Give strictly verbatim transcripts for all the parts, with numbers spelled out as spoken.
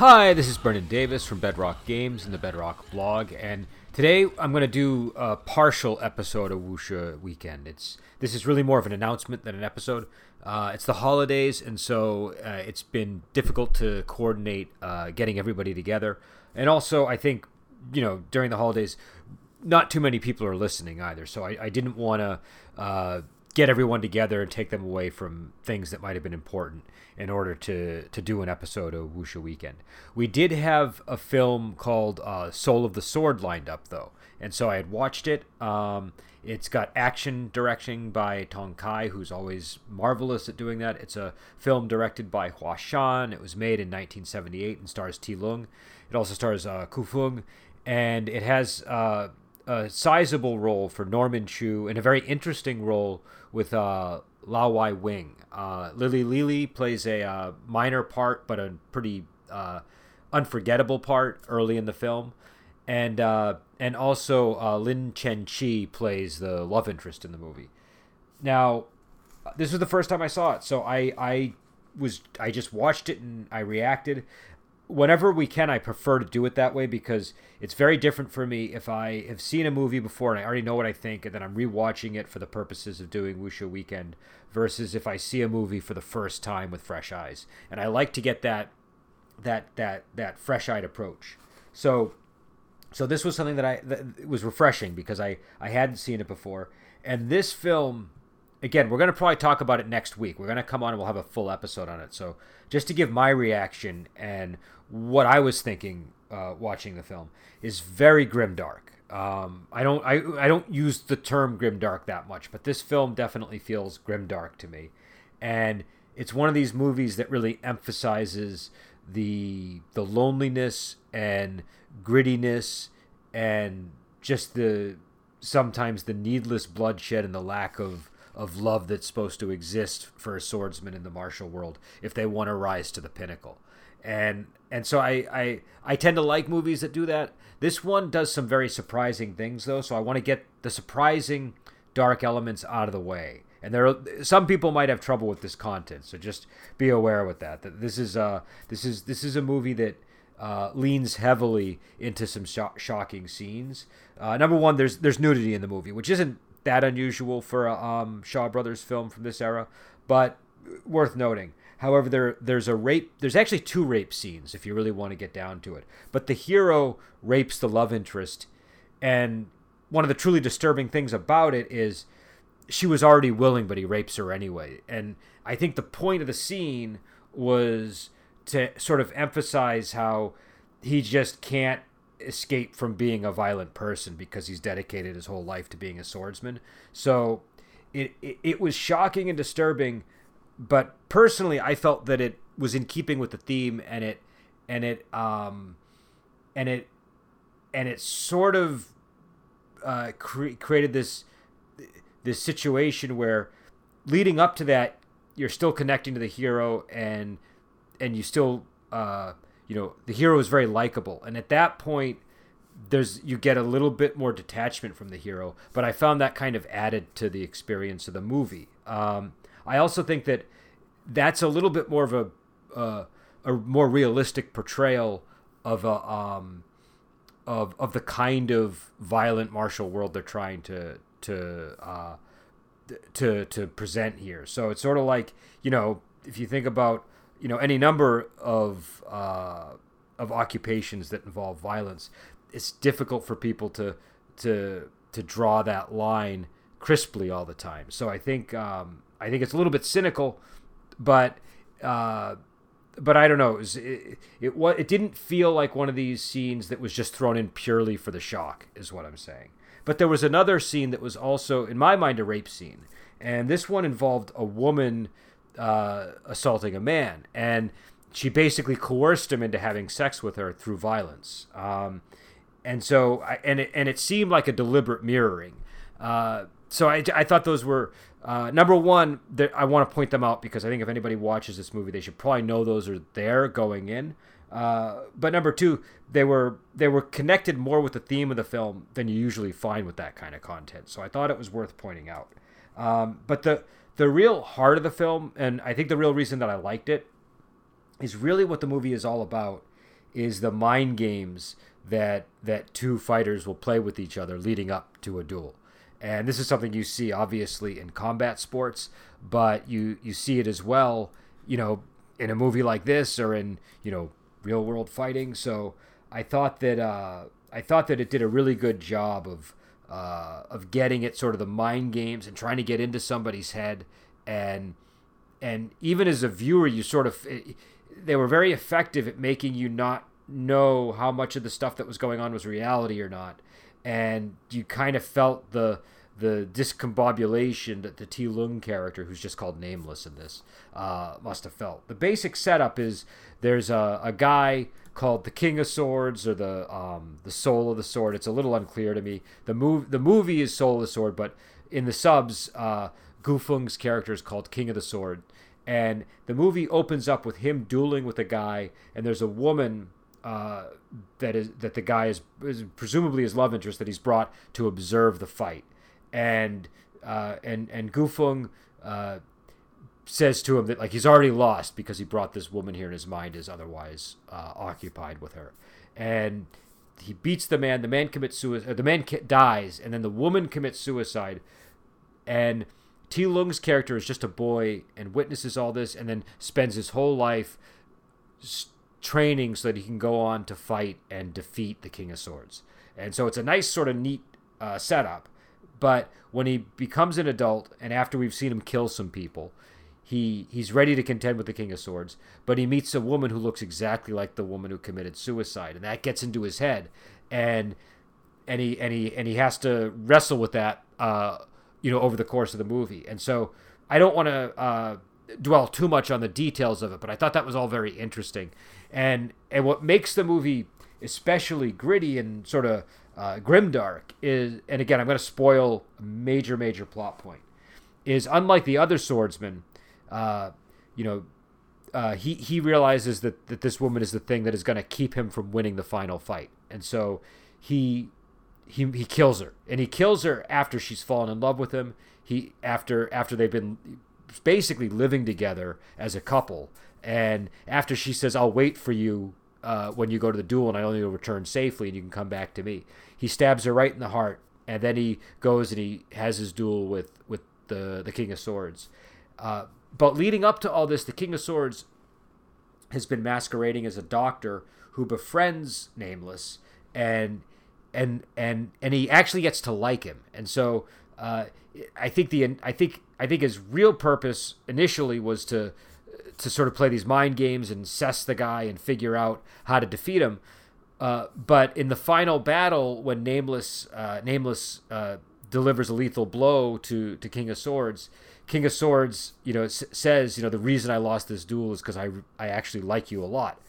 Hi, this is Brennan Davis from Bedrock Games and the Bedrock Blog, and today I'm going to do a partial episode of Wuxia Weekend. It's this is really more of an announcement than an episode. Uh, it's the holidays, and so uh, it's been difficult to coordinate uh, getting everybody together. And also, I think, you know, during the holidays, not too many people are listening either, so I, I didn't want to uh, get everyone together and take them away from things that might have been important in order to, to do an episode of Wuxia Weekend. We did have a film called uh, Soul of the Sword lined up, though, and so I had watched it. Um, it's got action directing by Tong Kai, who's always marvelous at doing that. It's a film directed by Hua Shan. It was made in nineteen seventy-eight and stars Ti Lung. It also stars uh, Ku Feng, and it has... Uh, a sizable role for Norman Chu and a very interesting role with uh, Lau Wai Wing. Uh, Lily Li plays a uh, minor part, but a pretty uh, unforgettable part early in the film. And uh, and also uh, Lin Chen Chi plays the love interest in the movie. Now, this was the first time I saw it, so I, I was I just watched it and I reacted. Whenever we can, I prefer to do it that way because it's very different for me if I have seen a movie before and I already know what I think and then I'm rewatching it for the purposes of doing Wuxia Weekend versus if I see a movie for the first time with fresh eyes. And I like to get that that that that fresh-eyed approach. So so this was something that I that was refreshing because I, I hadn't seen it before. And this film... Again, we're going to probably talk about it next week. We're going to come on and we'll have a full episode on it. So just to give my reaction and what I was thinking uh, watching the film is very grimdark. Um, I don't I, I don't use the term grimdark that much, but this film definitely feels grimdark to me. And it's one of these movies that really emphasizes the the loneliness and grittiness and just the sometimes the needless bloodshed and the lack of of love that's supposed to exist for a swordsman in the martial world if they want to rise to the pinnacle. And and so I, I I tend to like movies that do that. This one does some very surprising things, though, so I want to get the surprising dark elements out of the way. And there are, some people might have trouble with this content, so just be aware with that. That this is uh this is this is a movie that Uh, leans heavily into some sho- shocking scenes. Uh, number one, there's there's nudity in the movie, which isn't that unusual for a um, Shaw Brothers film from this era, but worth noting. However, there there's a rape. There's actually two rape scenes if you really want to get down to it. But the hero rapes the love interest, and one of the truly disturbing things about it is she was already willing, but he rapes her anyway. And I think the point of the scene was to sort of emphasize how he just can't escape from being a violent person because he's dedicated his whole life to being a swordsman. So it, it it was shocking and disturbing, but personally I felt that it was in keeping with the theme and it and it um and it and it sort of uh cre- created this this situation where leading up to that you're still connecting to the hero and and you still, uh, you know, the hero is very likable. And at that point, there's you get a little bit more detachment from the hero. But I found that kind of added to the experience of the movie. Um, I also think that that's a little bit more of a uh, a more realistic portrayal of a um, of of the kind of violent martial world they're trying to to uh, to to present here. So it's sort of like, you know, if you think about you know, any number of uh, of occupations that involve violence, it's difficult for people to to to draw that line crisply all the time. So I think um, I think it's a little bit cynical, but uh, but I don't know. It was, it, it it didn't feel like one of these scenes that was just thrown in purely for the shock, is what I'm saying. But there was another scene that was also, in my mind, a rape scene, and this one involved a woman uh assaulting a man, and she basically coerced him into having sex with her through violence, um and so I, and it and it seemed like a deliberate mirroring, uh so I, I thought those were uh number one that I want to point them out because I think if anybody watches this movie they should probably know those are there going in, uh but number two, they were they were connected more with the theme of the film than you usually find with that kind of content, so I thought it was worth pointing out. Um but the The real heart of the film, and I think the real reason that I liked it, is really what the movie is all about, is the mind games that that two fighters will play with each other leading up to a duel. And this is something you see obviously in combat sports, but you you see it as well, you know, in a movie like this or in, you know, real world fighting. So I thought that uh, I thought that it did a really good job of uh, of getting at sort of the mind games and trying to get into somebody's head, and and even as a viewer, you sort of it, they were very effective at making you not know how much of the stuff that was going on was reality or not. And you kind of felt the the discombobulation that the Ti Lung character, who's just called Nameless in this, uh, must have felt. The basic setup is there's a, a guy called the King of Swords or the um, the Soul of the Sword. It's a little unclear to me. The, mov- the movie is Soul of the Sword, but in the subs, uh, Ku Feng's character is called King of the Sword. And the movie opens up with him dueling with a guy, and there's a woman... Uh, that is that the guy is, is presumably his love interest that he's brought to observe the fight, and uh, and and Ku Feng uh, says to him that like he's already lost because he brought this woman here and his mind is otherwise uh, occupied with her, and he beats the man. The man commits suicide. The man ca- dies, and then the woman commits suicide, and Ti Lung's character is just a boy and witnesses all this, and then spends his whole life. St- training so that he can go on to fight and defeat the King of Swords. And so it's a nice sort of neat uh, setup. But when he becomes an adult, and after we've seen him kill some people, he he's ready to contend with the King of Swords, but he meets a woman who looks exactly like the woman who committed suicide, and that gets into his head. And and he and he and he has to wrestle with that uh, you know over the course of the movie. And so I don't want to uh, dwell too much on the details of it, but I thought that was all very interesting. And and what makes the movie especially gritty and sort of uh, grimdark is, and again, I'm going to spoil a major, major plot point, is unlike the other swordsman, uh, you know, uh, he, he realizes that, that this woman is the thing that is going to keep him from winning the final fight. And so he, he he kills her. And he kills her after she's fallen in love with him, He after after they've been basically living together as a couple. And after she says, I'll wait for you uh, when you go to the duel and I only will return safely and you can come back to me. He stabs her right in the heart, and then he goes and he has his duel with, with the, the King of Swords. Uh, but leading up to all this, the King of Swords has been masquerading as a doctor who befriends Nameless, and and and, and he actually gets to like him. And so uh, I think the I think I think his real purpose initially was to to sort of play these mind games and assess the guy and figure out how to defeat him. Uh, but in the final battle, when Nameless uh, Nameless uh, delivers a lethal blow to, to King of Swords, King of Swords, you know, s- says, you know, the reason I lost this duel is because I, I actually like you a lot.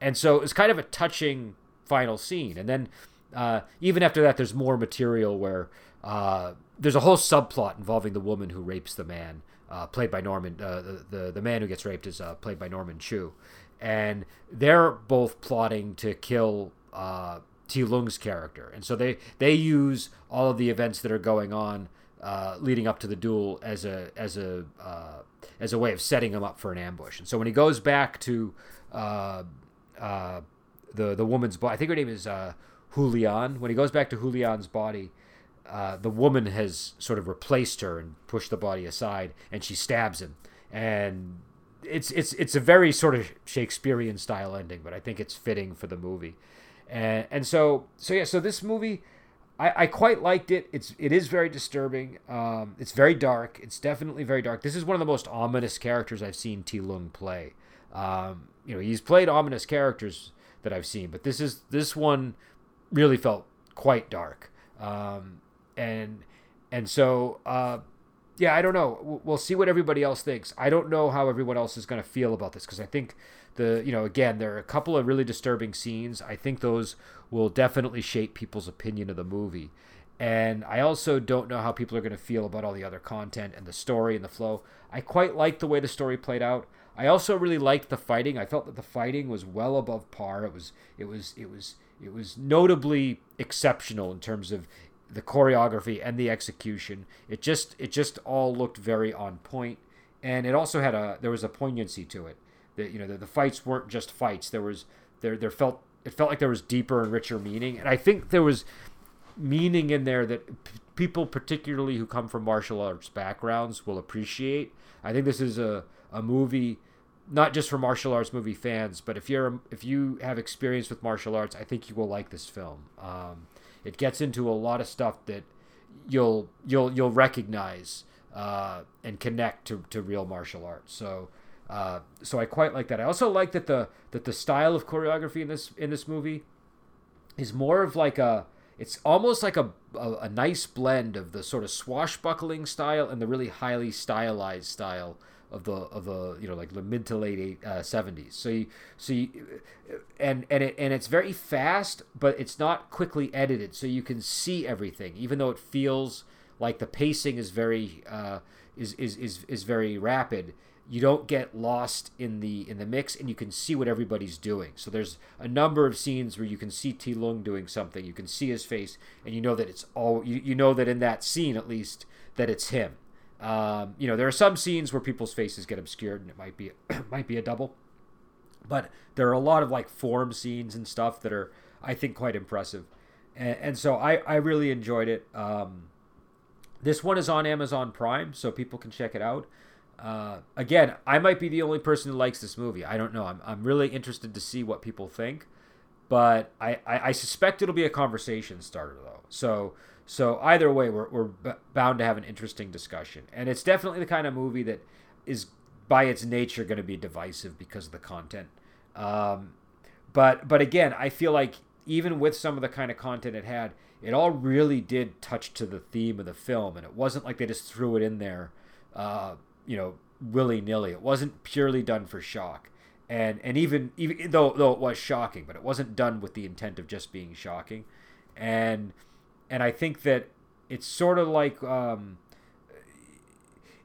And so it's kind of a touching final scene. And then uh, even after that, there's more material where uh, there's a whole subplot involving the woman who rapes the man. Uh, played by Norman, uh, the, the the man who gets raped is uh, played by Norman Chu, and they're both plotting to kill uh, Ti Lung's character, and so they they use all of the events that are going on uh, leading up to the duel as a as a uh, as a way of setting him up for an ambush. And so when he goes back to uh, uh, the the woman's body, I think her name is uh, Julian. When he goes back to Julian's body. Uh, the woman has sort of replaced her and pushed the body aside, and she stabs him. And it's it's it's a very sort of Shakespearean style ending, but I think it's fitting for the movie. And and so so yeah, so this movie, I, I quite liked it. It's it is very disturbing. Um, it's very dark. It's definitely very dark. This is one of the most ominous characters I've seen Ti Lung play. Um, you know, he's played ominous characters that I've seen, but this is this one really felt quite dark. Um, And and so, uh, yeah, I don't know. We'll see what everybody else thinks. I don't know how everyone else is going to feel about this because I think, the you know, again, there are a couple of really disturbing scenes. I think those will definitely shape people's opinion of the movie. And I also don't know how people are going to feel about all the other content and the story and the flow. I quite liked the way the story played out. I also really liked the fighting. I felt that the fighting was well above par. It was it was it was it was notably exceptional in terms of the choreography and the execution. It just it just all looked very on point, and it also had a there was a poignancy to it. That you know the, the fights weren't just fights. There was there there felt it felt like there was deeper and richer meaning, and I think there was meaning in there that p- people particularly who come from martial arts backgrounds will appreciate. I think this is a a movie not just for martial arts movie fans, but if you're if you have experience with martial arts, I think you will like this film. Um, it gets into a lot of stuff that you'll you'll you'll recognize uh, and connect to, to real martial arts. So uh, so I quite like that. I also like that the that the style of choreography in this in this movie is more of like a it's almost like a a, a nice blend of the sort of swashbuckling style and the really highly stylized style of the of the you know like the mid to late seventies. So you, so you, and and it and it's very fast, but it's not quickly edited, so you can see everything, even though it feels like the pacing is very uh, is, is is is very rapid. You don't get lost in the in the mix, and you can see what everybody's doing. So there's a number of scenes where you can see Ti Lung doing something, you can see his face, and you know that it's all you, you know that in that scene at least that it's him. Um, you know, there are some scenes where people's faces get obscured, and it might be it might be a double, but there are a lot of like form scenes and stuff that are, I think, quite impressive, and, and so I, I really enjoyed it. Um, this one is on Amazon Prime, so people can check it out. Uh, again, I might be the only person who likes this movie. I don't know. I'm I'm really interested to see what people think, but I, I, I suspect it'll be a conversation starter though. So. So either way, we're we're bound to have an interesting discussion, and it's definitely the kind of movie that is, by its nature, going to be divisive because of the content. Um, but but again, I feel like even with some of the kind of content it had, it all really did touch to the theme of the film, and it wasn't like they just threw it in there, uh, you know, willy nilly. It wasn't purely done for shock, and and even even though though it was shocking, but it wasn't done with the intent of just being shocking, and. And I think that it's sort of like um,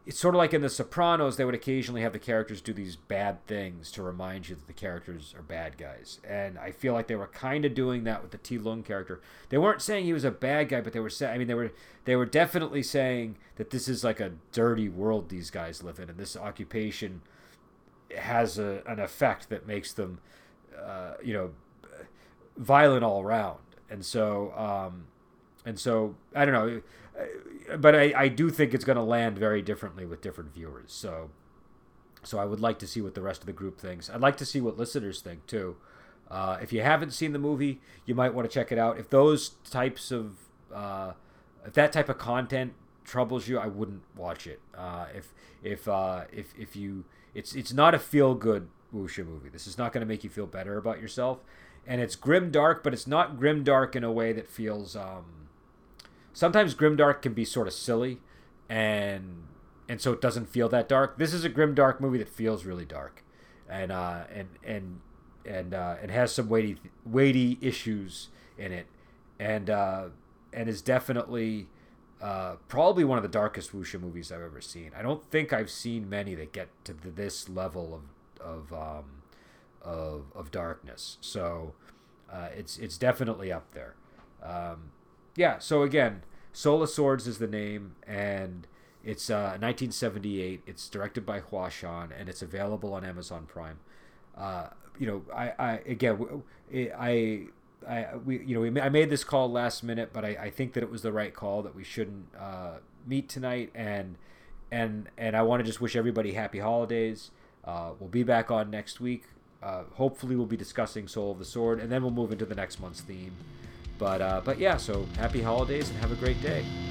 it's sort of like in The Sopranos, they would occasionally have the characters do these bad things to remind you that the characters are bad guys. And I feel like they were kind of doing that with the Ti Lung character. They weren't saying he was a bad guy, but they were saying, I mean, they were they were definitely saying that this is like a dirty world these guys live in, and this occupation has a, an effect that makes them, uh, you know, violent all around. And so. Um, And so, I don't know, but I, I do think it's going to land very differently with different viewers. So so I would like to see what the rest of the group thinks. I'd like to see what listeners think, too. Uh, if you haven't seen the movie, you might want to check it out. If those types of, uh, if that type of content troubles you, I wouldn't watch it. Uh, if, if, uh, if, if you, it's, it's not a feel-good wuxia movie. This is not going to make you feel better about yourself. And it's grimdark, but it's not grimdark in a way that feels... Um, Sometimes grimdark can be sort of silly, and and so it doesn't feel that dark. This is a grimdark movie that feels really dark, and uh, and and and uh, and has some weighty weighty issues in it, and uh, and is definitely uh, probably one of the darkest wuxia movies I've ever seen. I don't think I've seen many that get to this level of of um, of, of darkness. So uh, it's it's definitely up there. Um, Yeah, so again, Soul of Swords is the name, and it's uh, nineteen seventy-eight. It's directed by Hua Shan, and it's available on Amazon Prime. Uh, you know, I, I again, I, I, we, you know, we, I made this call last minute, but I, I think that it was the right call that we shouldn't uh, meet tonight, and and and I want to just wish everybody happy holidays. Uh, we'll be back on next week. Uh, hopefully, we'll be discussing Soul of the Sword, and then we'll move into the next month's theme. But uh, but yeah, so happy holidays and have a great day.